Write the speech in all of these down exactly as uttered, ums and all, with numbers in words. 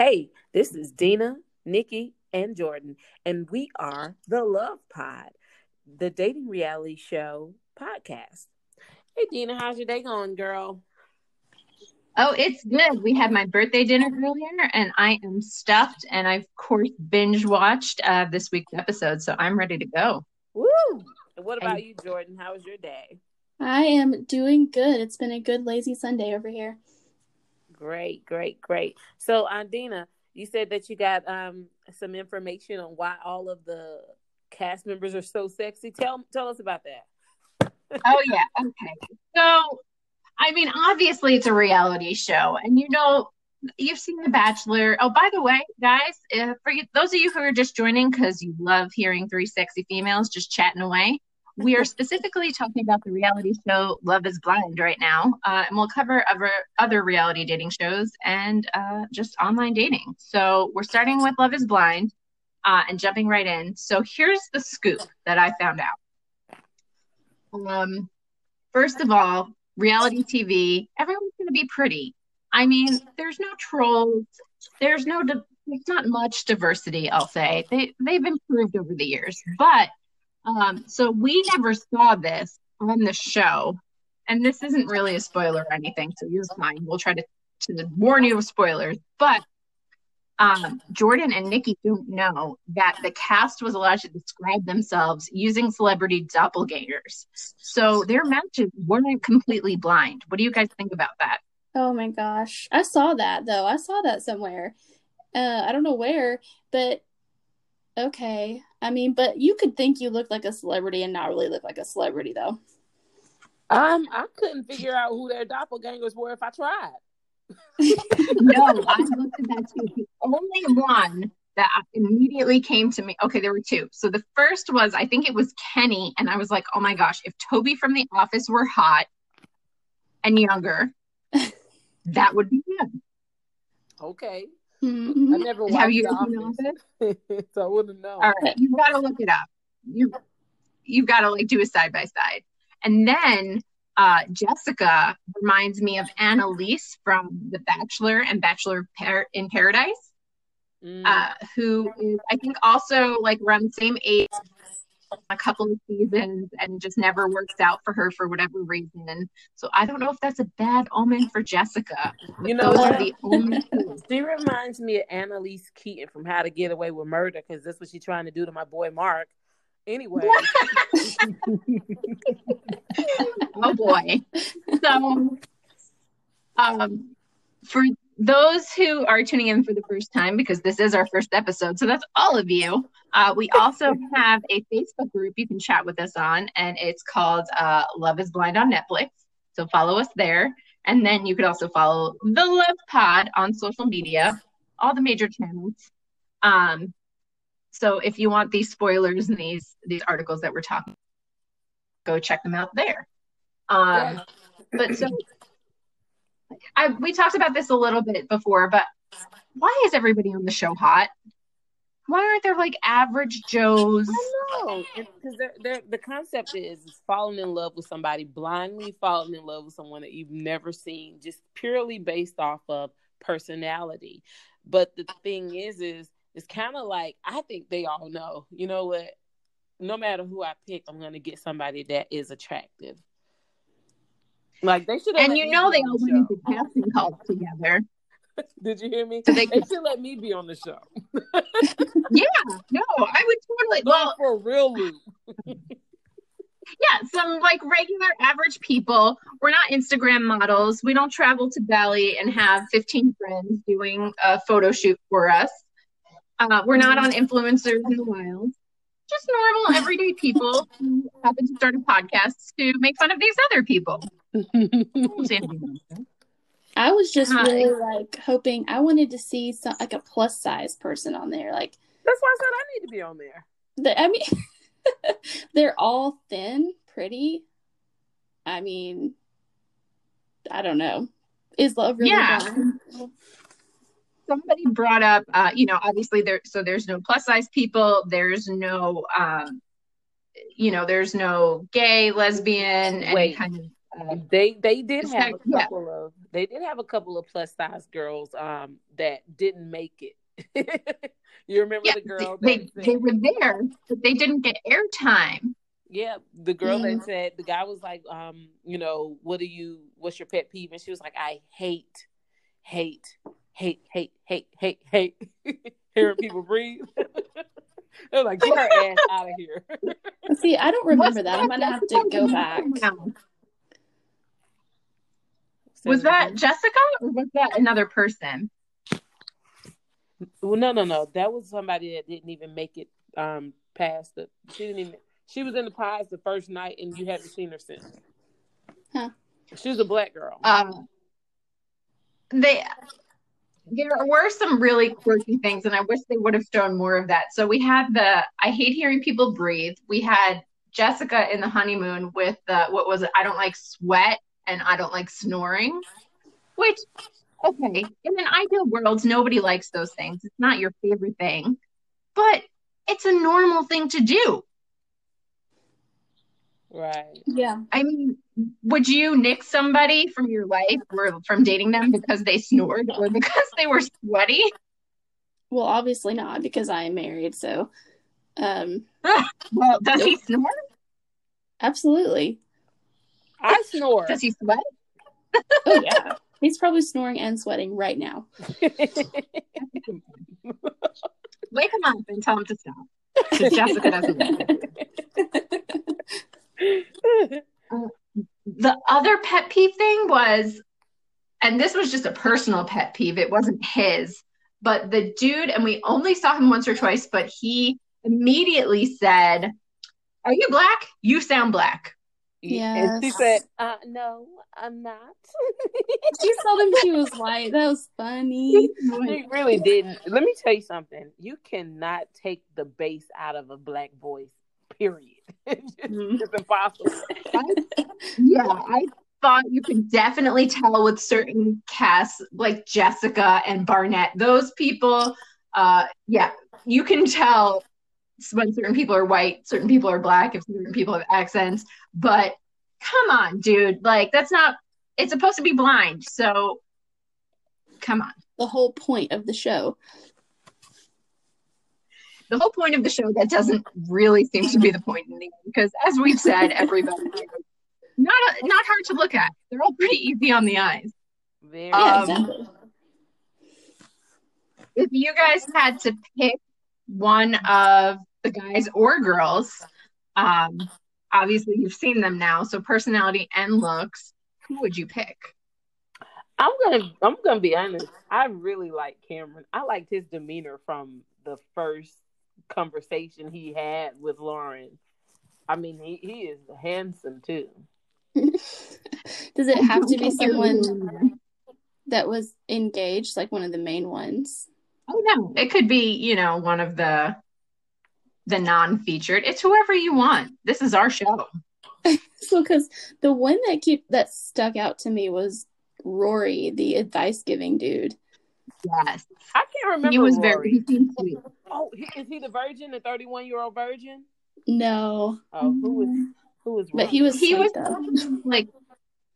Hey, this is Dina, Nikki, and Jordan, and we are The Love Pod, the dating reality show podcast. Hey, Dina, how's your day going, girl? Oh, it's good. We had my birthday dinner earlier, and I am stuffed, and I, of course, binge-watched uh, this week's episode, so I'm ready to go. Woo! And what about and- you, Jordan? How was your day? I am doing good. It's been a good lazy Sunday over here. Great, great, great. So, uh, Dina, you said that you got um, some information on why all of the cast members are so sexy. Tell tell us about that. Oh, yeah. Okay. So, I mean, obviously it's a reality show. And, you know, you've seen The Bachelor. Oh, by the way, guys, uh, for you, those of you who are just joining because you love hearing three sexy females just chatting away, we are specifically talking about the reality show Love is Blind right now, uh, and we'll cover other, other reality dating shows and uh, just online dating. So we're starting with Love is Blind uh, and jumping right in. So here's the scoop that I found out. Um, first of all, reality T V, everyone's going to be pretty. I mean, there's no trolls. There's no, di- there's not much diversity, I'll say. They, they've improved over the years, but Um, so we never saw this on the show, and this isn't really a spoiler or anything, so use mine. We'll try to, to warn you of spoilers, but um, Jordan and Nikki don't know that the cast was allowed to describe themselves using celebrity doppelgangers, so their matches weren't completely blind. What do you guys think about that? Oh my gosh. I saw that, though. I saw that somewhere. Uh, I don't know where, but okay. I mean, but you could think you look like a celebrity and not really look like a celebrity, though. Um, I couldn't figure out who their doppelgangers were if I tried. No, I looked at that too. The only one that immediately came to me. Okay, there were two. So the first was, I think it was Kenny, and I was like, oh my gosh, if Toby from The Office were hot and younger, that would be him. Okay. Mm-hmm. I never watched Have you The Office, so I wouldn't know. All right, you've got to look it up. You, you've got to like do a side by side. And then uh, Jessica reminds me of Annalise from The Bachelor and Bachelor Par- in Paradise, mm. uh, who is, I think, also like around the same age, a couple of seasons, and just never works out for her for whatever reason. So I don't know if that's a bad omen for Jessica. You know, those are the only she reminds me of Annalise Keaton from How to Get Away with Murder, because that's what she's trying to do to my boy Mark. Anyway. Oh boy. So um for those who are tuning in for the first time, because this is our first episode, so that's all of you. Uh, we also have a Facebook group you can chat with us on, and it's called uh, Love is Blind on Netflix. So follow us there. And then you could also follow The Love Pod on social media, all the major channels. Um, so if you want these spoilers and these, these articles that we're talking about, go check them out there. Um, but so... I, we talked about this a little bit before, but why is everybody on the show hot? Why aren't there like average Joes? I know, because the concept is, is falling in love with somebody, blindly falling in love with someone that you've never seen, just purely based off of personality. But the thing is, is it's kind of like, I think they all know, you know what? No matter who I pick, I'm going to get somebody that is attractive. Like they should, and you know they all went into casting calls together. Did you hear me? So they, they should let me be on the show. Yeah, no, I would totally. Well, for a real loop. Yeah, some like regular average people. We're not Instagram models. We don't travel to Bali and have fifteen friends doing a photo shoot for us. Uh, we're not on influencers in the wild. Just normal, everyday people who happen to start a podcast to make fun of these other people. I was just Hi. really like hoping I wanted to see some like a plus size person on there. Like that's why I said I need to be on there. The, I mean, they're all thin, pretty. I mean, I don't know. Is love really? Yeah. Blind? Somebody brought up, uh, you know, obviously there. So there's no plus size people. There's no, um, you know, there's no gay, lesbian, Wait. any kind of Um, they they did it's have like, a couple yeah. of they did have a couple of plus size girls um, that didn't make it. You remember yeah, the girl? They, that they, said, they were there, but they didn't get airtime. Yeah, the girl yeah. that said the guy was like, um, you know, what do you? What's your pet peeve? And she was like, I hate, hate, hate, hate, hate, hate, hate. Hearing people breathe. They're like, get her ass out of here. See, I don't remember what's that. that. I'm gonna have to go back. Now. Was that Jessica or was that another person? Well, no, no, no. That was somebody that didn't even make it um, past the. She didn't even. She was in the pods the first night, and you haven't seen her since. Huh? She was a black girl. Um, they. There were some really quirky things, and I wish they would have shown more of that. So we had the. I hate hearing people breathe. We had Jessica in the honeymoon with the. What was it? I don't like sweat. And I don't like snoring, which, okay, in an ideal world, nobody likes those things. It's not your favorite thing, but it's a normal thing to do. Right. Yeah. I mean, would you nick somebody from your life or from dating them because they snored or because they were sweaty? Well, obviously not, because I am married, so. Um, well, does he snore? Absolutely. I snore. Does he sweat? Oh, yeah. He's probably snoring and sweating right now. Wake him up and tell him to stop. Because Jessica doesn't know. uh, The other pet peeve thing was, and this was just a personal pet peeve, it wasn't his, but the dude, and we only saw him once or twice, but he immediately said, are you black? You sound black. Yeah, she said, uh, "No, I'm not." She told him she was white. That was funny. She really didn't. Let me tell you something. You cannot take the bass out of a black voice. Period. It's, mm-hmm. it's impossible. I, yeah, I thought you could definitely tell with certain casts like Jessica and Barnett. Those people, uh, yeah, you can tell. When certain people are white, certain people are black, if certain people have accents, but come on, dude, like that's not, it's supposed to be blind, so come on. The whole point of the show. The whole point of the show that doesn't really seem to be the point in the end, because as we've said, everybody, not a, not hard to look at. They're all pretty easy on the eyes. Very um, yeah, exactly. If you guys had to pick one of the guys or girls, um, obviously you've seen them now, so personality and looks, who would you pick? I'm gonna I'm gonna be honest. I really like Cameron. I liked his demeanor from the first conversation he had with Lauren. I mean, he, he is handsome too. Does it have to be someone that was engaged, like one of the main ones? Oh no, it could be, you know, one of the the non-featured. It's whoever you want. This is our show. So, because the one that keep that stuck out to me was Rory, the advice giving dude. Yes, I can't remember. He was Rory. Very sweet. Oh, is he the virgin, the thirty-one-year-old virgin? No. Oh, who was who was? Rory? But he was he was though. like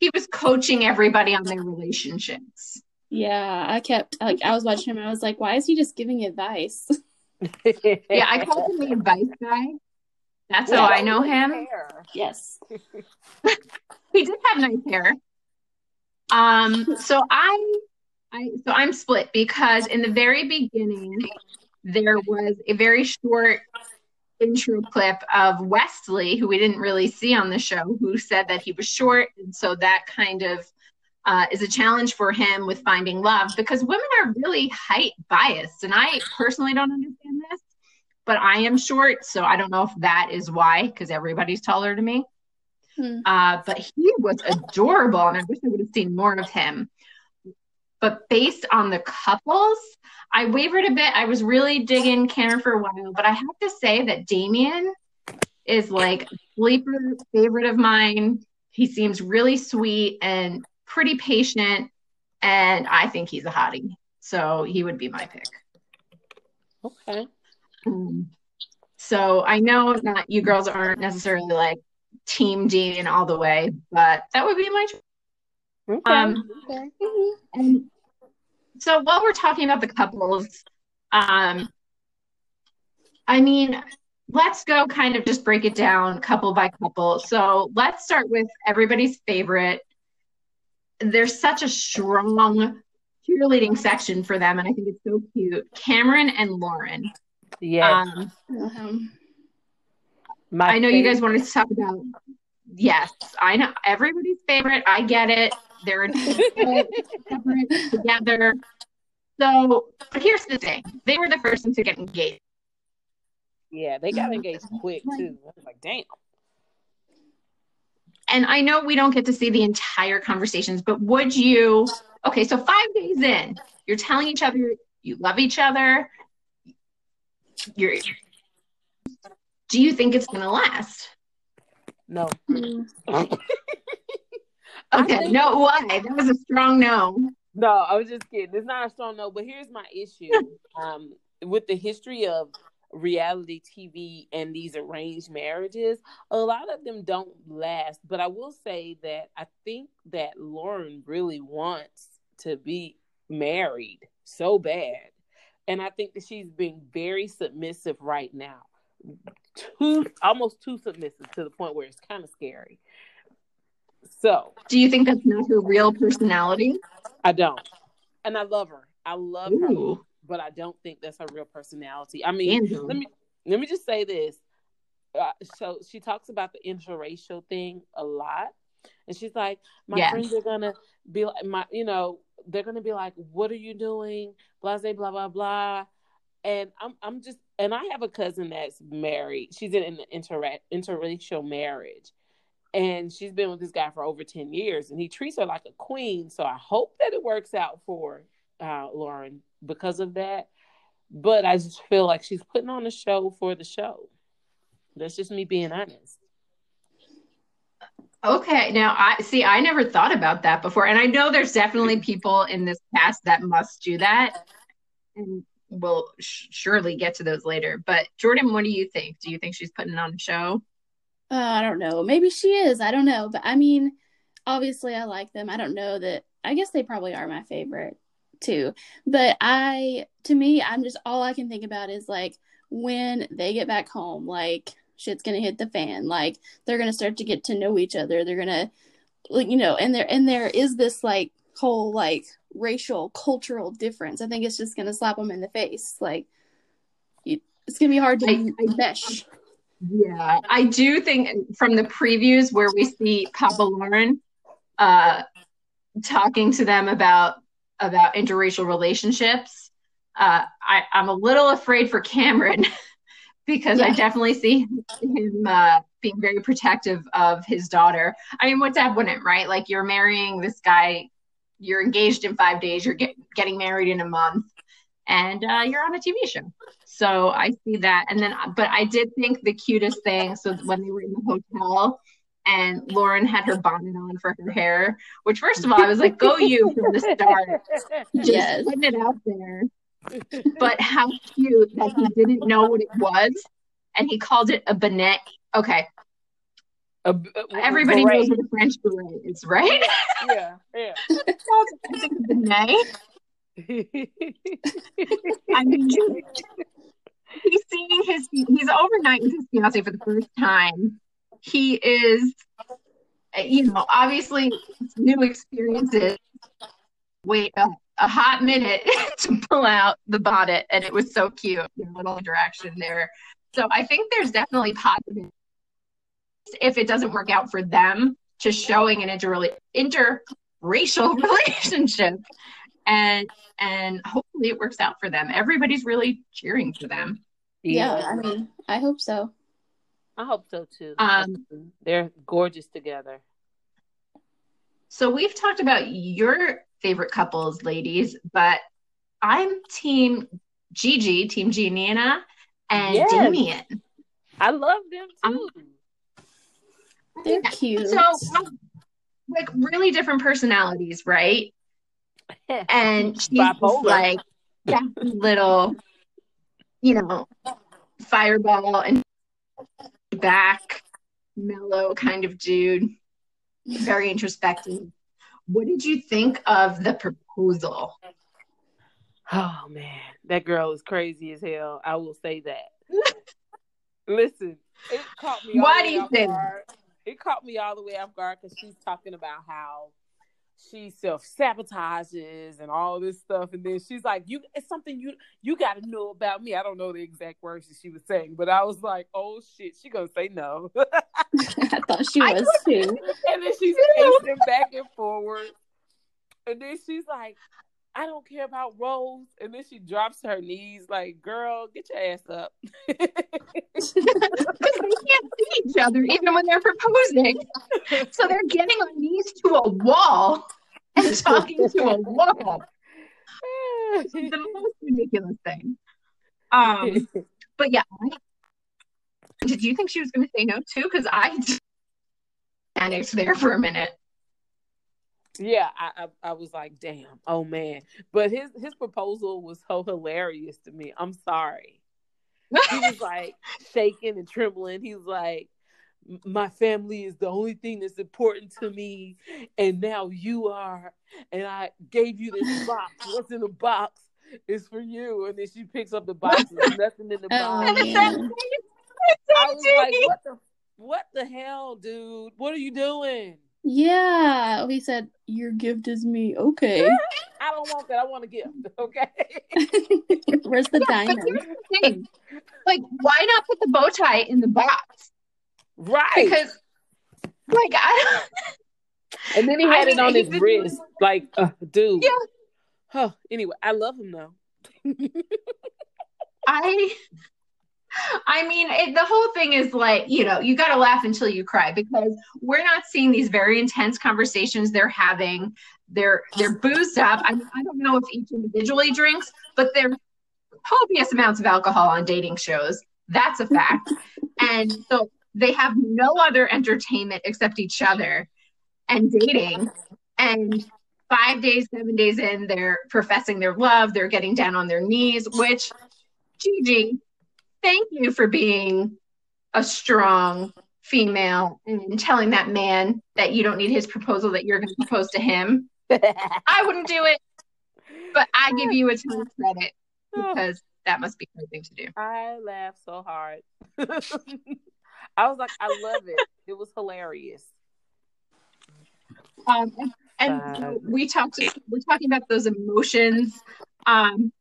he was coaching everybody on their relationships. Yeah, I kept, like, I was watching him, and I was like, why is he just giving advice? Yeah, I called him the advice guy. That's yeah, how I know him. Hair. Yes. He did have nice hair. Um, so I, I, so I'm split, because in the very beginning, there was a very short intro clip of Wesley, who we didn't really see on the show, who said that he was short, and so that kind of Uh, is a challenge for him with finding love, because women are really height biased, and I personally don't understand this, but I am short, so I don't know if that is why, because everybody's taller to me. Hmm. Uh, but he was adorable, and I wish I would have seen more of him. But based on the couples, I wavered a bit. I was really digging Cameron for a while, but I have to say that Damien is like a sleeper favorite of mine. He seems really sweet and pretty patient, and I think he's a hottie, so he would be my pick. Okay. Um, so I know not you girls aren't necessarily like Team Dean all the way, but that would be my choice. Okay. Um, okay. And so while we're talking about the couples, um, I mean, let's go kind of just break it down couple by couple. So let's start with everybody's favorite. There's such a strong cheerleading section for them, and I think it's so cute. Cameron and Lauren. Yes. Um, um, My I know favorite. You guys wanted to talk about. Yes, I know everybody's favorite. I get it. They're together. So, but here's the thing: they were the first ones to get engaged. Yeah, they got engaged quick too. I was like, damn. And I know we don't get to see the entire conversations, but would you? Okay, so five days in, you're telling each other you love each other. You're. Do you think it's going to last? No. Okay, think- no, why? That was a strong no. No, I was just kidding. It's not a strong no, but here's my issue. um, with the history of reality T V and these arranged marriages, a lot of them don't last. But I will say that I think that Lauren really wants to be married so bad. And I think that she's being very submissive right now. Too, almost too submissive to the point where it's kind of scary. So, do you think that's not her real personality? I don't, and I love her. I love Ooh. her, but I don't think that's her real personality. I mean, Andrew. let me let me just say this. Uh, so she talks about the interracial thing a lot, and she's like, "My yes. friends are gonna be like, my, you know, they're gonna be like, what are you doing? Blah blah blah blah." And I'm I'm just. And I have a cousin that's married. She's in an inter- interracial marriage. And she's been with this guy for over ten years. And he treats her like a queen. So I hope that it works out for uh, Lauren because of that. But I just feel like she's putting on a show for the show. That's just me being honest. Okay. Now, I see, I never thought about that before. And I know there's definitely people in this past that must do that. And we'll sh- surely get to those later. But Jordan, what do you think? Do you think she's putting on a show? Uh, I don't know. Maybe she is. I don't know. But I mean, obviously I like them. I don't know that. I guess they probably are my favorite too. But I, to me, I'm just, all I can think about is like when they get back home, like shit's going to hit the fan. Like they're going to start to get to know each other. They're going to, like, you know, and there, and there is this like whole like racial cultural difference. I think it's just gonna slap them in the face. Like you, it's gonna be hard to I, I, mesh. Yeah, I do think from the previews where we see Papa Lauren uh, talking to them about about interracial relationships, uh, I, I'm a little afraid for Cameron because yeah. I definitely see him uh, being very protective of his daughter. I mean, what's that wouldn't, right? Like you're marrying this guy. You're engaged in five days, you're get, getting married in a month, and uh, you're on a T V show. So I see that. And then, but I did think the cutest thing, so when they were in the hotel and Lauren had her bonnet on for her hair, which first of all, I was like, go you from the start. Just yes. putting it out there. But how cute that he didn't know what it was, and he called it a bonnet. Okay. A, a, Everybody beret. knows what a French beret is, right? Yeah, yeah. I think it's Benet. I mean, he's seeing his, he's overnight with his fiance for the first time. He is, you know, obviously new experiences. Wait a, a hot minute to pull out the bonnet, and it was so cute, the little interaction there. So I think there's definitely positive. If it doesn't work out for them, to showing an interrela- interracial relationship, and and hopefully it works out for them. Everybody's really cheering for them. Yeah, yeah. I mean, I hope so. I hope so too. Um, They're gorgeous together. So we've talked about your favorite couples, ladies, but I'm Team Gigi, Team Gianna, and yes. Damien. I love them too. Um, They're cute. So, like, really different personalities, right? And she's like that little, you know, fireball and back. mellow kind of dude, very introspective. What did you think of the proposal? Oh, man, that girl is crazy as hell. I will say that. Listen, it caught me what all the way off think? guard. It caught me all the way off guard because she's talking about how she self-sabotages and all this stuff, and then she's like, "You, it's something you you got to know about me." I don't know the exact words that she was saying, but I was like, "Oh shit, she gonna say no." I thought she was too. And then she's pacing back and forward, and then she's like, "I don't care about roles," and then she drops her knees, like, "Girl, get your ass up." Because they can't see each other even when they're proposing, so they're getting on knees to a wall and talking to a wall. It's the most ridiculous thing. Um, but yeah, did you think she was going to say no too? Because I panicked there for a minute. Yeah, I, I I was like, damn, oh man. But his, his proposal was so hilarious to me. I'm sorry. He was like shaking and trembling. He was like, my family is the only thing that's important to me. And now you are. And I gave you this box. What's in the box is for you. And then she picks up the box. There's nothing in the box. I was like, what the, what the hell, dude? What are you doing? Yeah, he said, your gift is me. Okay. I don't want that. I want a gift. Okay. Where's the yeah, diamond? But here's the thing. Like, why not put the bow tie in the box? Right. Because, like, I don't... And then he had I it mean, on his wrist. Doing... Like, uh, dude. Yeah. Huh. Anyway, I love him, though. I... I mean, it, the whole thing is like, you know, you got to laugh until you cry because we're not seeing these very intense conversations they're having. They're they're boozed up. I mean, I don't know if each individually drinks, but there's copious amounts of alcohol on dating shows. That's a fact. And so they have no other entertainment except each other and dating. And five days, seven days in, they're professing their love. They're getting down on their knees, which, Gigi, thank you for being a strong female and telling that man that you don't need his proposal, that you're going to propose to him. I wouldn't do it, but I give you a ton of credit because that must be a good thing to do. I laughed so hard. I was like, I love it. It was hilarious. Um, and uh, we talked, we're talking about those emotions. Um,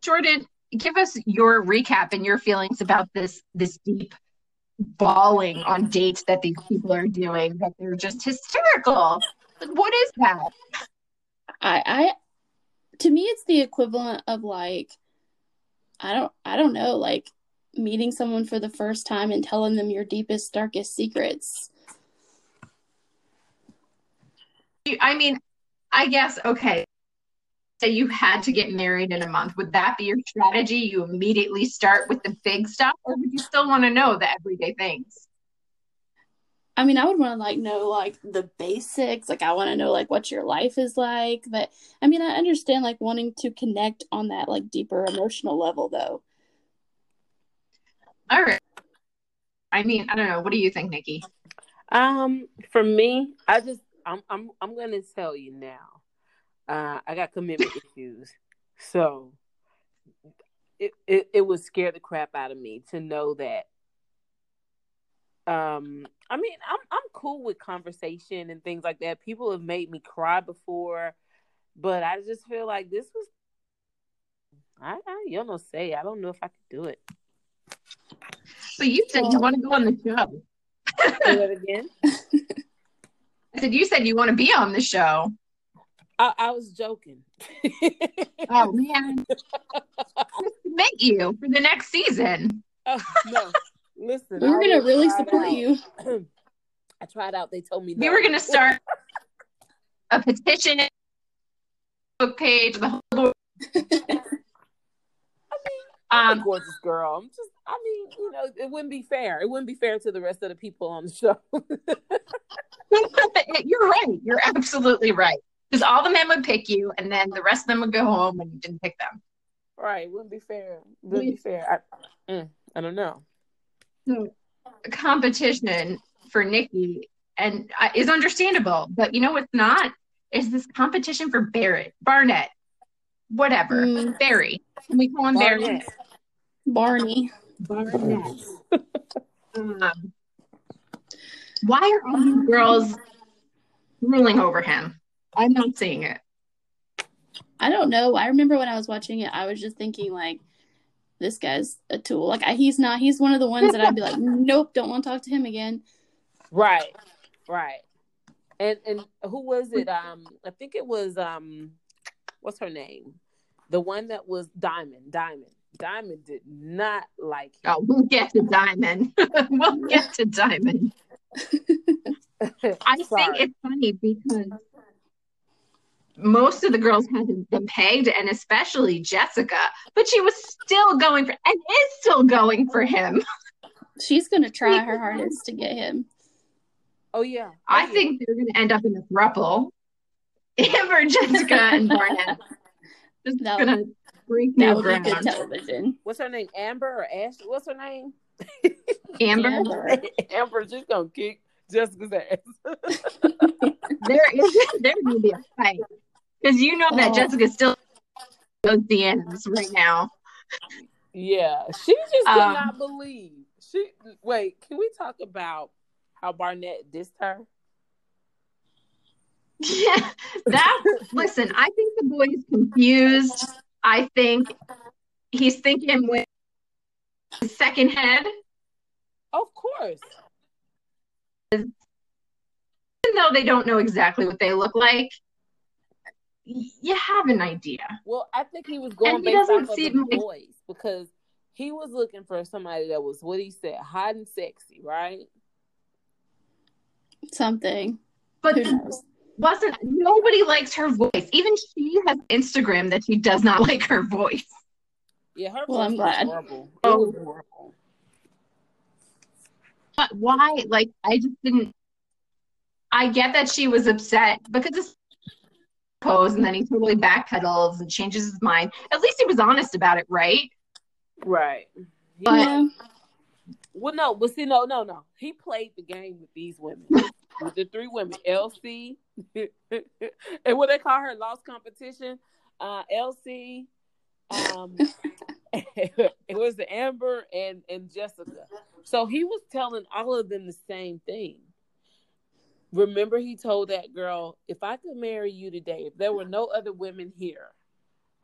Jordan, give us your recap and your feelings about this this deep bawling on dates that these people are doing, that they're just hysterical. Like, what is that? I, I, to me, it's the equivalent of like, I don't, I don't know, like meeting someone for the first time and telling them your deepest, darkest secrets. I mean, I guess okay. So you had to get married in a month. Would that be your strategy? You immediately start with the big stuff, or would you still want to know the everyday things? I mean, I would want to like know like the basics. Like I want to know like what your life is like. But I mean, I understand like wanting to connect on that like deeper emotional level, though. All right. I mean, I don't know. What do you think, Nikki? Um, for me, I just I'm I'm I'm gonna tell you now. Uh, I got commitment issues, so it, it it would scare the crap out of me to know that. Um, I mean, I'm I'm cool with conversation and things like that. People have made me cry before, but I just feel like this was. I, I you don't know say I don't know if I could do it. So you said you want to go on the show. Do it again. I said you said you want to be on the show. I, I was joking. Oh, man. Submit you for the next season. Oh, no. Listen. We were going to really support out. you. I tried out. They told me no. We were going to start a petition Facebook page. The whole I mean, I'm um, a gorgeous girl. I'm just, I mean, you know, it wouldn't be fair. It wouldn't be fair to the rest of the people on the show. You're right. You're absolutely right. Because all the men would pick you, and then the rest of them would go home, and you didn't pick them. Right. Wouldn't be fair. Wouldn't be fair. I, mm, I don't know. So, competition for Nikki, and uh, is understandable. But you know what's not? Is this competition for Barrett, Barnett, whatever, mm. Barry. Can we call him Barnett? Barney. Barnett. um, why are all these girls ruling over him? I'm not seeing it. I don't know. I remember when I was watching it, I was just thinking, like, this guy's a tool. Like, I, he's not. He's one of the ones that I'd be like, nope, don't want to talk to him again. Right, right. And and who was it? Um, I think it was, um, what's her name? The one that was Diamond. Diamond. Diamond did not like him. Oh, we'll get to Diamond. We'll get to Diamond. I think it's funny because most of the girls hadn't been pegged, and especially Jessica, but she was still going for, and is still going for him. She's going to try her hardest to get him. Oh, yeah. I oh, think yeah. they're going to end up in a throuple. Him or Jessica and Barnett. Just going to break new ground. Good television. What's her name? Amber or Ashley? What's her name? Amber. Amber. Amber's just going to kick Jessica's ass. There is there going to be a fight. Because you know that oh. Jessica still goes the ends right now. Yeah. She just um, could not believe. She Wait, can we talk about how Barnett dissed her? Yeah. That, listen, I think the boy's confused. I think he's thinking with his second head. Of course. Even though they don't know exactly what they look like, you have an idea. Well, I think he was going he based off of the my- boys, because he was looking for somebody that was, what he said, hot and sexy, right? Something. But wasn't nobody likes her voice. Even she has Instagram that she does not like her voice. Yeah, her well, voice I'm glad. Was horrible. Oh. It was horrible. But why? Like, I just didn't. I get that she was upset because it's pose, and then he totally backpedals and changes his mind. At least he was honest about it, right? Right. But yeah. well, no, but see, no, no, no. He played the game with these women. With the three women, L C, and what they call her, lost competition, uh, L C, um, it was the Amber and, and Jessica. So he was telling all of them the same thing. Remember, he told that girl, if I could marry you today, if there were no other women here,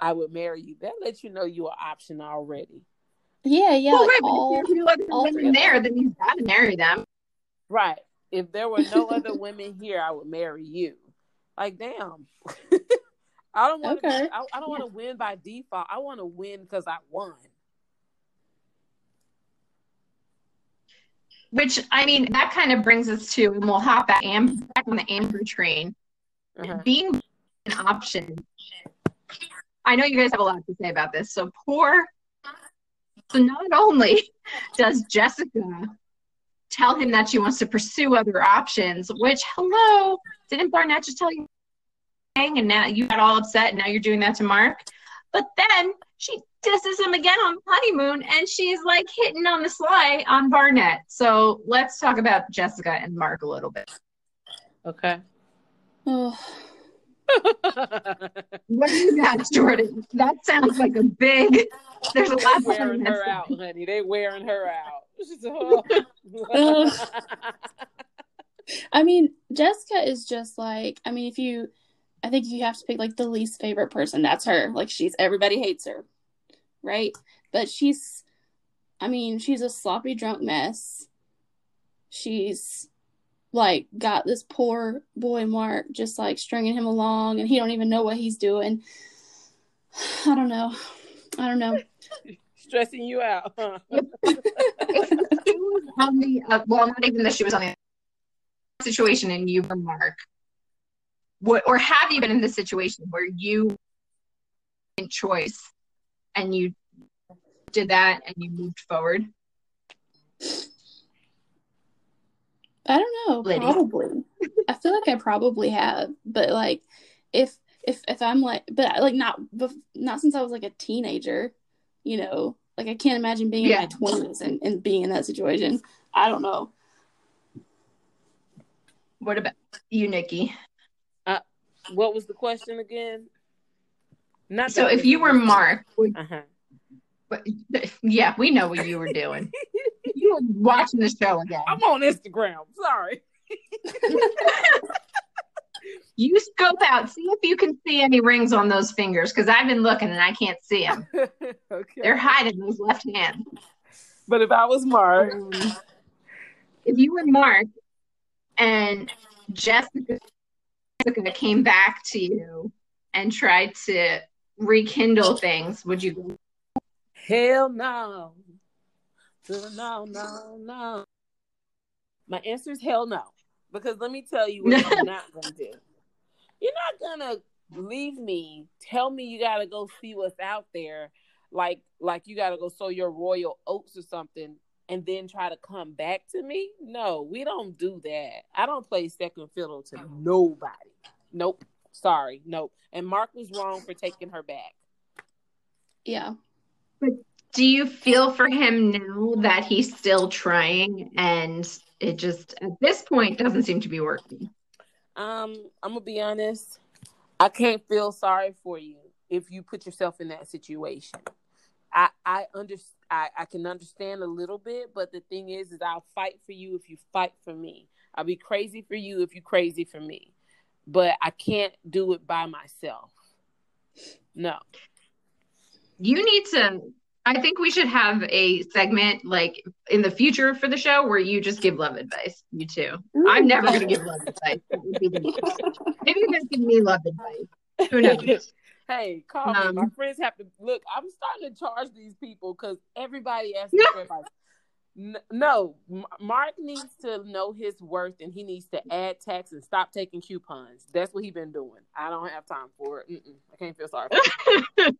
I would marry you. That lets you know you're an option already. Yeah, yeah. Well, like, right, all, if there's no other all women there, then he's got to marry them. Right. If there were no other women here, I would marry you. Like, damn. I don't want to okay. I, I don't want to yeah. win by default. I want to win because I won. Which, I mean, that kind of brings us to, and we'll hop back, Am- back on the Amber train. Uh-huh. Being an option. I know you guys have a lot to say about this. So poor. So not only does Jessica tell him that she wants to pursue other options, which, hello, didn't Barnett just tell you thing, and now you got all upset and now you're doing that to Mark? But then she disses him again on honeymoon, and she's like hitting on the sly on Barnett. So let's talk about Jessica and Mark a little bit. Okay. Oh. What do you got, Jordan? That sounds like a big, there's a lot of wearing her out, honey. They wearing her out. I mean, Jessica is just like, I mean, if you, I think you have to pick like the least favorite person, that's her. Like, she's, everybody hates her, right? But she's, I mean, she's a sloppy drunk mess. She's like got this poor boy Mark just like stringing him along, and he don't even know what he's doing. I don't know. I don't know. Stressing you out, huh? She was on the, uh, well, not even that she was on the situation and you were Mark. What, or have you been in this situation where you in choice and you did that and you moved forward? I don't know. Lydia. Probably. I feel like I probably have, but like, if if if I'm like, but like not not since I was like a teenager, you know. Like, I can't imagine being yeah. in my twenties and, and being in that situation. I don't know. What about you, Nikki? Uh, what was the question again? Not so if you were Mark, uh-huh. But, yeah, we know what you were doing. You were watching the show again. I'm on Instagram. Sorry. You scope out. See if you can see any rings on those fingers, because I've been looking and I can't see them. Okay. They're hiding those left hand. But if I was Mark. Um, if you were Mark and Jessica came back to you and tried to rekindle things, would you go? Hell no. No, no, no. My answer is hell no. Because let me tell you what you're not going to do. You're not going to leave me. Tell me you got to go see what's out there. Like, like you got to go sow your royal oats or something and then try to come back to me. No, we don't do that. I don't play second fiddle to nobody. Nope. Sorry. Nope. And Mark was wrong for taking her back. Yeah. But do you feel for him now that he's still trying and it just, at this point, doesn't seem to be working? Um, I'm going to be honest. I can't feel sorry for you if you put yourself in that situation. I I, under, I I can understand a little bit, but the thing is, is I'll fight for you if you fight for me. I'll be crazy for you if you're crazy for me. But I can't do it by myself. No. You need to... I think we should have a segment like in the future for the show where you just give love advice. You too. Ooh. I'm never going to give love advice. That would be the next. Maybe you guys give me love advice. Who knows? Hey, call um, me. My friends have to look. I'm starting to charge these people because everybody asks me for advice. No, Mark needs to know his worth and he needs to add tax and stop taking coupons. That's what he's been doing. I don't have time for it. Mm-mm. I can't feel sorry for it.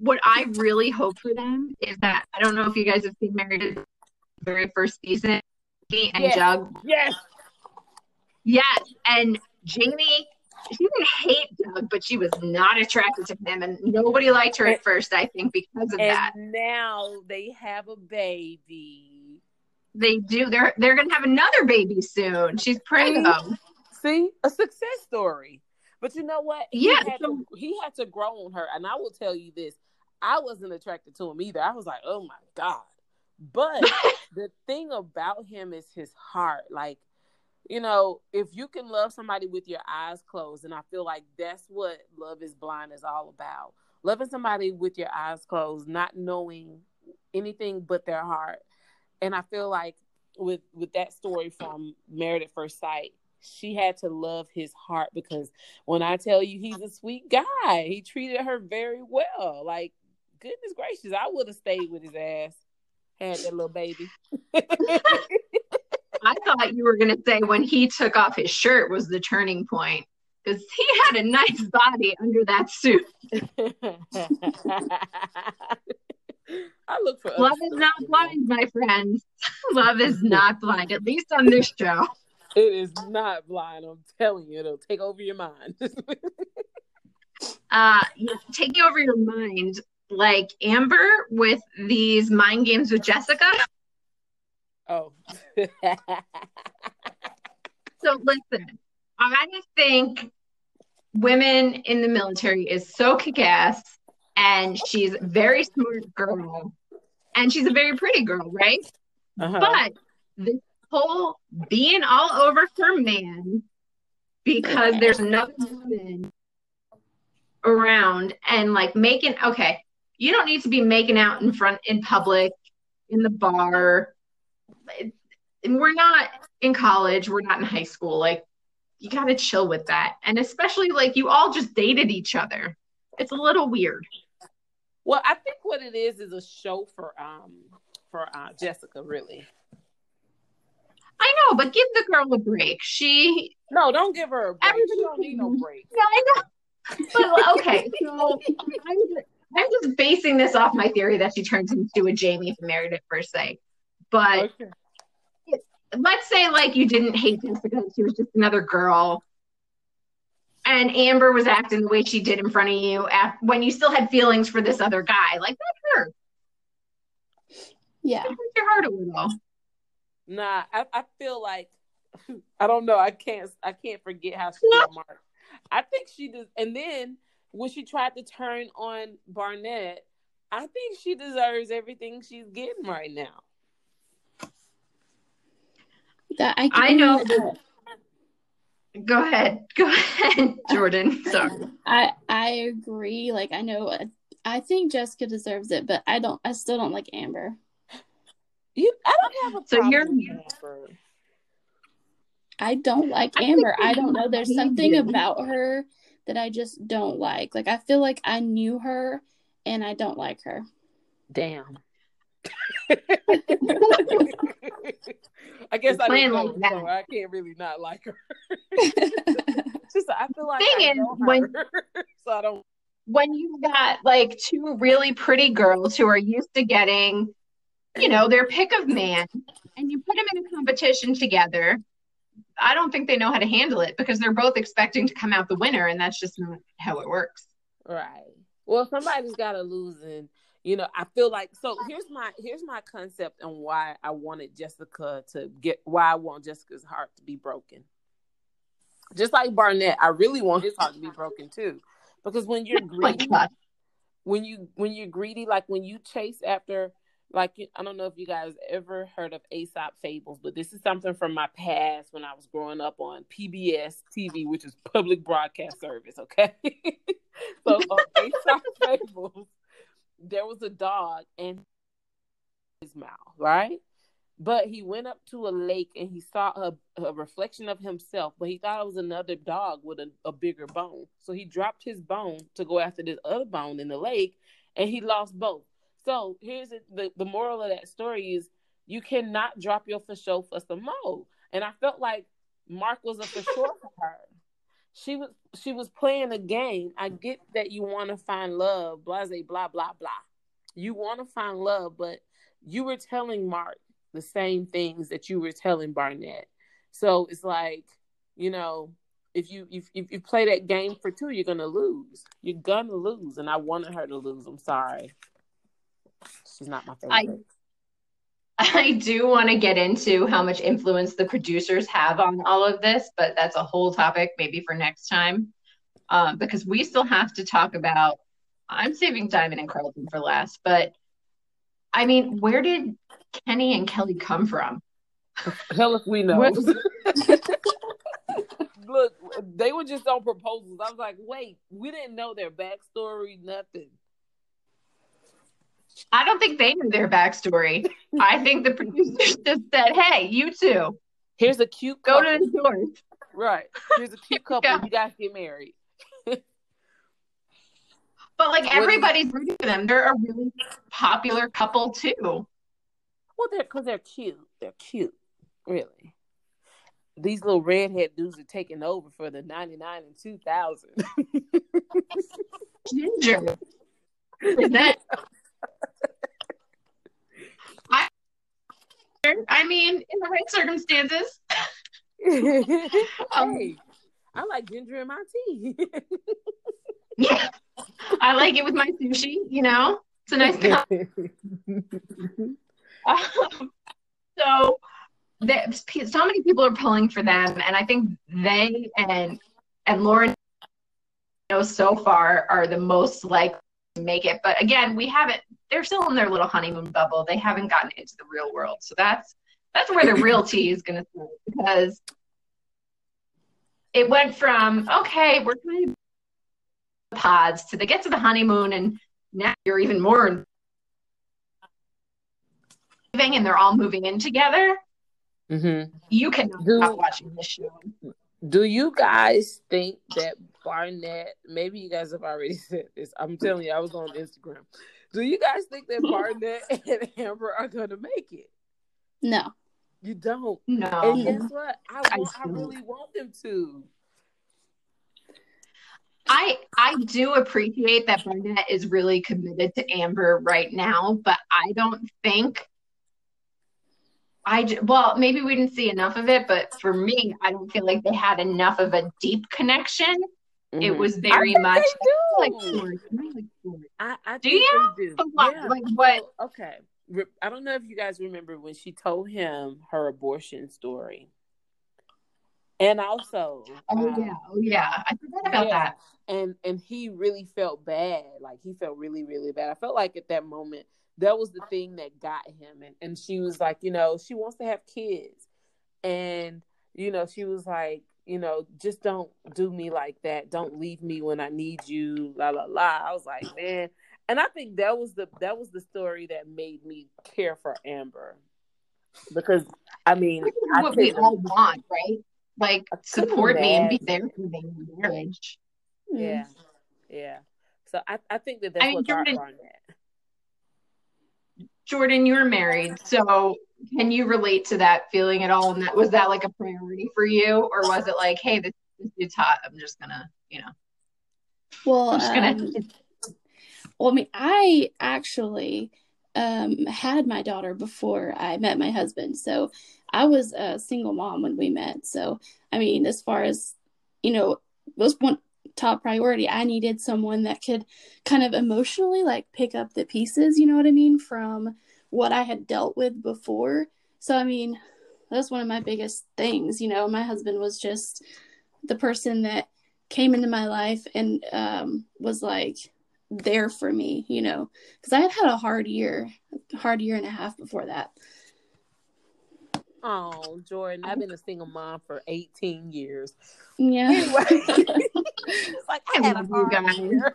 What I really hope for them is that, I don't know if you guys have seen Married at the very first season, Jamie and yes. Doug. Yes. Yes. And Jamie, she didn't hate Doug, but she was not attracted to him. And nobody liked her at first, I think, because of and that. And now they have a baby. They do. They're, they're going to have another baby soon. She's pregnant. See? A success story. But you know what? He, yeah, had so- to, he had to grow on her. And I will tell you this. I wasn't attracted to him either. I was like, oh my God. But the thing about him is his heart. Like, you know, if you can love somebody with your eyes closed, and I feel like that's what Love is Blind is all about. Loving somebody with your eyes closed, not knowing anything but their heart. And I feel like with, with that story from Married at First Sight, she had to love his heart, because when I tell you he's a sweet guy, he treated her very well. Like, goodness gracious, I would have stayed with his ass, had that little baby. I thought you were going to say when he took off his shirt was the turning point, because he had a nice body under that suit. I look for love is not blind, my friends. Love is not blind, at least on this show. It is not blind. I'm telling you, it'll take over your mind. uh, yeah, taking over your mind, like Amber with these mind games with Jessica. Oh. So listen, I think women in the military is so kick-ass, and she's a very smart girl, and she's a very pretty girl, right? Uh-huh. But this whole being all over her man because there's another woman around and like making, okay, you don't need to be making out in front in public, in the bar. And we're not in college, we're not in high school. Like, you gotta chill with that. And especially like you all just dated each other. It's a little weird. Well, I think what it is is a show for um for uh, Jessica, really. I know, but give the girl a break. She no, don't give her a break. Everybody, she don't need no break. Yeah, I know. But okay, so I'm, I'm just basing this off my theory that she turns into a Jamie from Married at First Sight. But okay. it, let's say like you didn't hate Jessica; she was just another girl, and Amber was acting the way she did in front of you after, when you still had feelings for this other guy. Like that hurt. Yeah, it hurt your heart a little. Nah, I, I feel like I don't know. I can't. I can't forget how she no. remarked. I think she did. And then when she tried to turn on Barnett, I think she deserves everything she's getting right now. That I, I know. That. Go ahead. Go ahead, Jordan. Sorry. I I agree. Like I know. I think Jessica deserves it, but I don't. I still don't like Amber. You. I don't have a problem. So you're. With Amber. I don't like Amber. I, I don't know. There's something about her that I just don't like. Like, I feel like I knew her, and I don't like her. Damn. I guess I didn't like that. I can't really not like her. Just, I feel like I know her, when, so I don't. When you've got, like, two really pretty girls who are used to getting, you know, their pick of man, and you put them in a competition together, I don't think they know how to handle it because they're both expecting to come out the winner, and that's just not how it works. Right. Well, somebody's got to lose, and you know, I feel like so. Here's my here's my concept on why I wanted Jessica to get why I want Jessica's heart to be broken. Just like Barnett, I really want his heart to be broken too, because when you're greedy, oh my God. when you when you're greedy, like when you chase after. Like, I don't know if you guys ever heard of Aesop Fables, but this is something from my past when I was growing up on P B S T V, which is Public Broadcast Service, okay? So, on Aesop Fables, there was a dog and his mouth, right? But he went up to a lake and he saw a, a reflection of himself, but he thought it was another dog with a, a bigger bone. So, he dropped his bone to go after this other bone in the lake, and he lost both. So here's the, the moral of that story is you cannot drop your for sure for some more. And I felt like Mark was a for sure for her. She was she was playing a game. I get that you want to find love, blah, blah, blah, blah. You want to find love, but you were telling Mark the same things that you were telling Barnett. So it's like, you know, if you if, if you play that game for two, you're gonna lose. You're gonna lose. And I wanted her to lose. I'm sorry. She's not my favorite. I, I do want to get into how much influence the producers have on all of this, but that's a whole topic maybe for next time, um, because we still have to talk about, I'm saving Diamond and Carlton for last, but I mean, where did Kenny and Kelly come from? Hell if we know. Look, they were just on proposals. I was like, wait, we didn't know their backstory, nothing. I don't think they knew their backstory. I think the producers just said, hey, you two. Here's a cute couple. Go to the door. Right. Here's a cute couple. You guys get married. But, like, what everybody's rooting for them. They're a really popular couple, too. Well, they're because they're cute. They're cute. Really. These little redhead dudes are taking over for the ninety-nine and two thousand. Ginger. Is that... I, I mean, in the right circumstances. um, hey, I like ginger in my tea. Yeah, I like it with my sushi. You know, it's a nice. um, so, there, so many people are pulling for them, and I think they and and Lauren, you know, so far are the most likely to make it. But again, we haven't. They're still in their little honeymoon bubble. They haven't gotten into the real world. So that's that's where the real tea is going to start, because it went from, okay, we're trying to the pods to the get to the honeymoon, and now you're even more living, and they're all moving in together. Mm-hmm. You cannot do, stop watching this show. Do you guys think that Barnett, maybe you guys have already said this. I'm telling you, I was on Instagram. Do you guys think that Barnett and Amber are going to make it? No. You don't? No. And guess what? I, want, I, I really want them to. I I do appreciate that Barnett is really committed to Amber right now, but I don't think... I, well, maybe we didn't see enough of it, but for me, I don't feel like they had enough of a deep connection. Mm-hmm. It was very I much like story. I, I do you do. What, yeah. Like what? Okay, I don't know if you guys remember when she told him her abortion story, And also, oh um, yeah, oh yeah, I forgot about yeah. that. And and he really felt bad. Like he felt really, really bad. I felt like at that moment that was the thing that got him. And and she was like, you know, she wants to have kids, and you know, she was like, you know, just don't do me like that. Don't leave me when I need you. La la la. I was like, man. And I think that was the that was the story that made me care for Amber, because I mean, this is I what we all want, right? Like, support me and be there for me in marriage. Yeah. Yeah. So I, I think that that's I mean, what Jordan, got wrong at. Jordan, you were married. So can you relate to that feeling at all? And that, was that like a priority for you? Or was it like, hey, this, this dude's hot. I'm just going to, you know. Well, I'm just gonna... um, well, I mean, I actually um, had my daughter before I met my husband. So I was a single mom when we met. So, I mean, as far as, you know, was one top priority. I needed someone that could kind of emotionally, like, pick up the pieces, you know what I mean, from what I had dealt with before. So, I mean, that was one of my biggest things, you know. My husband was just the person that came into my life and um, was, like, there for me, you know, because I had had a hard year, hard year and a half before that. Oh, Jordan, I've been a single mom for eighteen years. Yeah. Anyway, it's like, I had a hard year.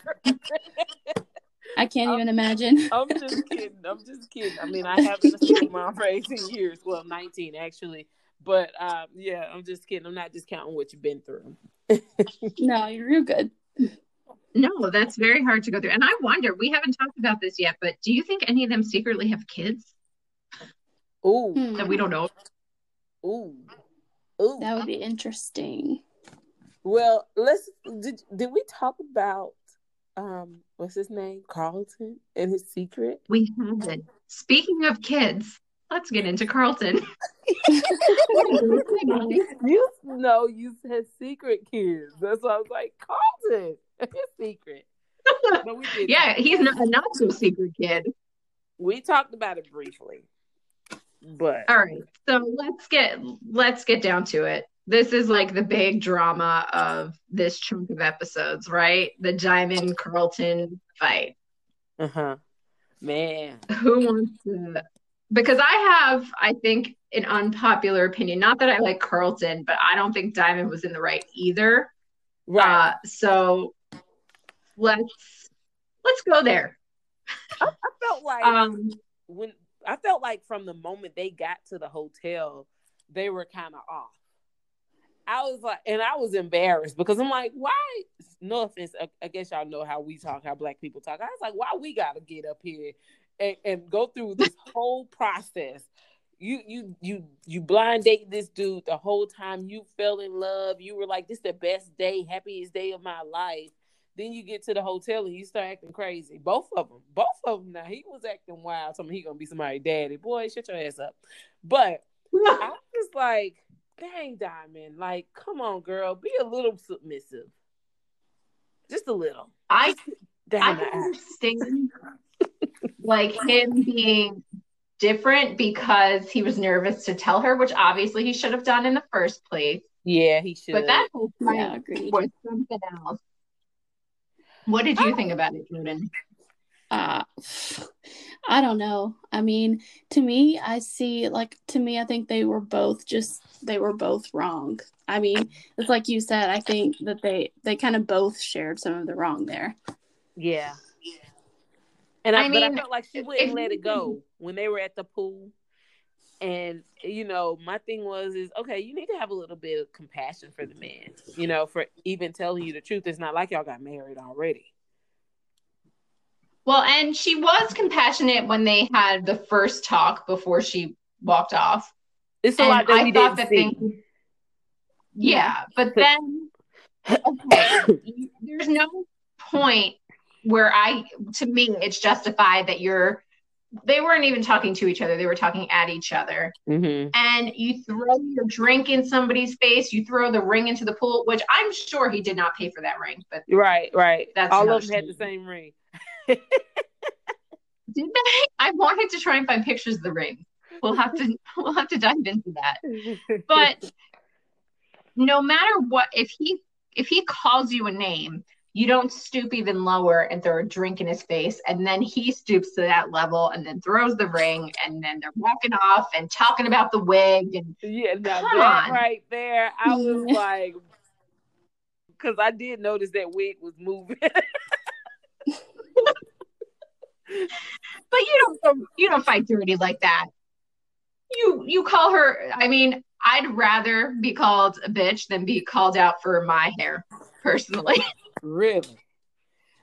I can't I'm, even imagine. I'm just kidding. I'm just kidding. I mean, I have been a single mom for eighteen years. Well, nineteen, actually. But, um, yeah, I'm just kidding. I'm not discounting what you've been through. No, you're real good. No, that's very hard to go through. And I wonder, we haven't talked about this yet, but do you think any of them secretly have kids? Oh, hmm. that we don't know. Ooh. Ooh. That would be interesting. Well, let's did did we talk about um what's his name? Carlton and his secret? We haven't. Speaking of kids, let's get into Carlton. You know, you said secret kids. That's why I was like, Carlton, his secret. But we didn't. Yeah, he's not a not so secret kid. We talked about it briefly. But all right, so let's get let's get down to it. This is like the big drama of this chunk of episodes, right? The Diamond Carlton fight. Uh-huh. Man. Who wants to because I have, I think, an unpopular opinion. Not that I like Carlton, but I don't think Diamond was in the right either. Right. Uh, so let's let's go there. I, I felt like um, when I felt like from the moment they got to the hotel, they were kind of off. I was like, and I was embarrassed because I'm like, why? No offense, I, I guess y'all know how we talk, how Black people talk. I was like, why we gotta get up here and, and go through this whole process? You, you, you, you blind date this dude the whole time. You fell in love. You were like, this is the best day, happiest day of my life. Then you get to the hotel and you start acting crazy. Both of them. Both of them. Now, he was acting wild. Told me he going to be somebody's daddy. Boy, shut your ass up. But I was like, dang, Diamond. Like, come on, girl. Be a little submissive. Just a little. I, I can understand, like, him being different because he was nervous to tell her, which obviously he should have done in the first place. Yeah, he should. But that whole time yeah, was something else. What did you think about it, Jordan? Uh, I don't know. I mean, to me, I see, like, to me, I think they were both just, they were both wrong. I mean, it's like you said, I think that they, they kind of both shared some of the wrong there. Yeah. And I, I mean, but I felt like she wouldn't if, let it go when they were at the pool. And, you know, my thing was, is, okay, you need to have a little bit of compassion for the man, you know, for even telling you the truth. It's not like y'all got married already. Well, and she was compassionate when they had the first talk before she walked off. It's a lot that I we thought didn't that see. Thing, yeah, but then, okay, there's no point where I, to me, it's justified that you're, they weren't even talking to each other. They were talking at each other. Mm-hmm. And you throw your drink in somebody's face. You throw the ring into the pool, which I'm sure he did not pay for that ring. But right, right. That's all of them had the same ring. Did they? I wanted to try and find pictures of the ring. We'll have to. We'll have to dive into that. But no matter what, if he if he calls you a name, you don't stoop even lower and throw a drink in his face. And then he stoops to that level and then throws the ring. And then they're walking off and talking about the wig. And yeah, now come that on. Right there, I was like, because I did notice that wig was moving. But you don't you don't fight dirty like that. You you call her. I mean, I'd rather be called a bitch than be called out for my hair, personally. Really?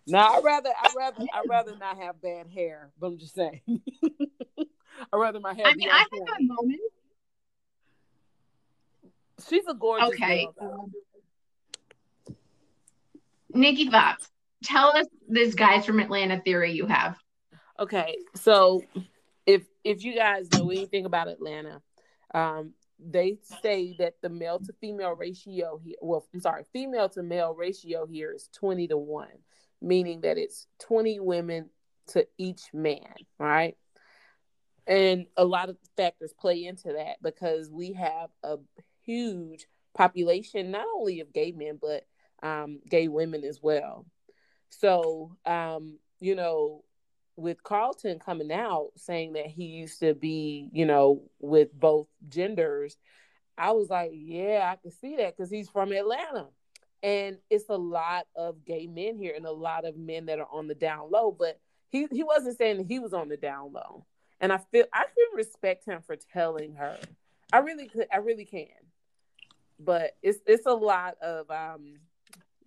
No, I'd rather I'd rather I'd rather not have bad hair, but I'm just saying. I'd rather my hair I be mean, I had my moment. She's a gorgeous okay. girl. Um, Nikki Fox, tell us this guys from Atlanta theory you have. Okay, so if if you guys know anything about Atlanta, um, they say that the male to female ratio here, well, I'm sorry, female to male ratio here is twenty to one, meaning that it's twenty women to each man, right? And a lot of factors play into that because we have a huge population, not only of gay men, but um, gay women as well. So, um, you know, with Carlton coming out saying that he used to be, you know, with both genders, I was like, yeah, I can see that because he's from Atlanta. And it's a lot of gay men here and a lot of men that are on the down low, but he, he wasn't saying that he was on the down low. And I feel, I can respect him for telling her. I really could, I really can. But it's, it's a lot of, um,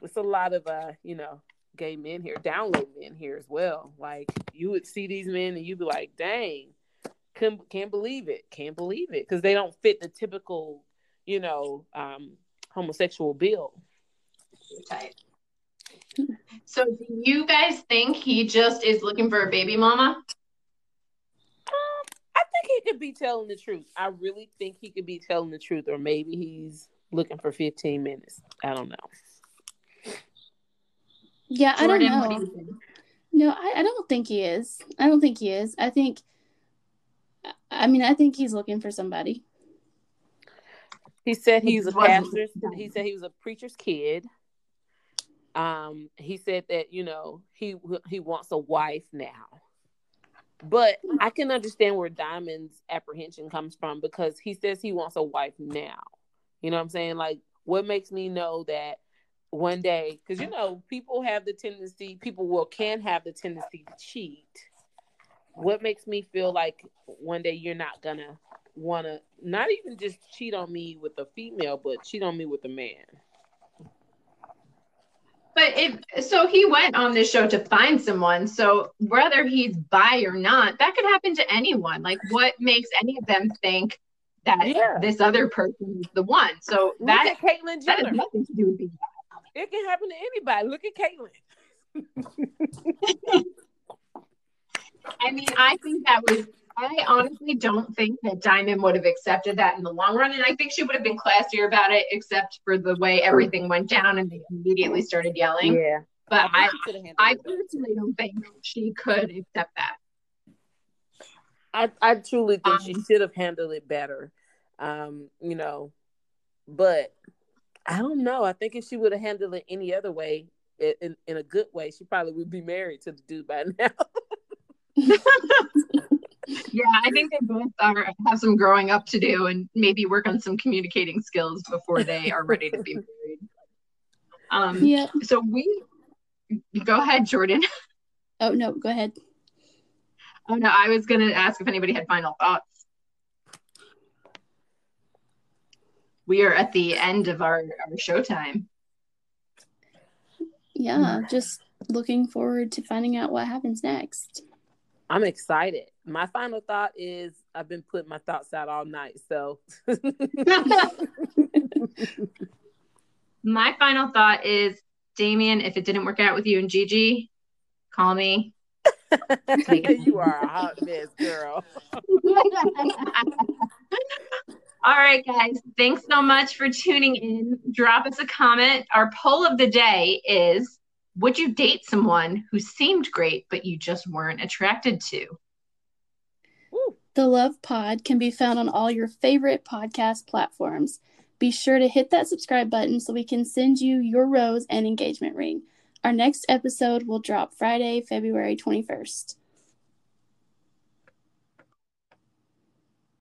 it's a lot of, uh, you know, gay men here, down low men here as well. Like, you would see these men and you'd be like, dang, can't, can't believe it. Can't believe it. Because they don't fit the typical, you know, um, homosexual bill. So do you guys think he just is looking for a baby mama? Um, I think he could be telling the truth. I really think he could be telling the truth, or maybe he's looking for fifteen minutes. I don't know. Yeah, Jordan, I don't know. Do no, I, I don't think he is. I don't think he is. I think, I mean, I think he's looking for somebody. He said he's a pastor. He said he was a preacher's kid. Um, he said that, you know, he he wants a wife now. But I can understand where Diamond's apprehension comes from because he says he wants a wife now. You know what I'm saying? Like, what makes me know that one day, because, you know, people have the tendency, people will can have the tendency to cheat. What makes me feel like one day you're not gonna want to, not even just cheat on me with a female, but cheat on me with a man? But if, so he went on this show to find someone, so whether he's bi or not, that could happen to anyone. Like, what makes any of them think that yeah. this other person is the one? So Look that, Caitlyn Jenner. That has nothing to do with being bi. It can happen to anybody. Look at Caitlyn. I mean, I think that was, I honestly don't think that Diamond would have accepted that in the long run. And I think she would have been classier about it, except for the way everything went down and they immediately started yelling. Yeah. But I, I, I personally don't think she could accept that. I, I truly think um, she should have handled it better. Um, you know, but I don't know. I think if she would have handled it any other way, in, in a good way, she probably would be married to the dude by now. Yeah, I think they both are, have some growing up to do and maybe work on some communicating skills before they are ready to be married. Um, yeah. So we... Go ahead, Jordan. Oh, no, go ahead. Oh, no, I was going to ask if anybody had final thoughts. We are at the end of our, our showtime. Yeah, just looking forward to finding out what happens next. I'm excited. My final thought is I've been putting my thoughts out all night, so. My final thought is, Damien, if it didn't work out with you and Gigi, call me. You are a hot mess, girl. All right, guys. Thanks so much for tuning in. Drop us a comment. Our poll of the day is, would you date someone who seemed great, but you just weren't attracted to? The Love Pod can be found on all your favorite podcast platforms. Be sure to hit that subscribe button so we can send you your rose and engagement ring. Our next episode will drop Friday, February twenty-first.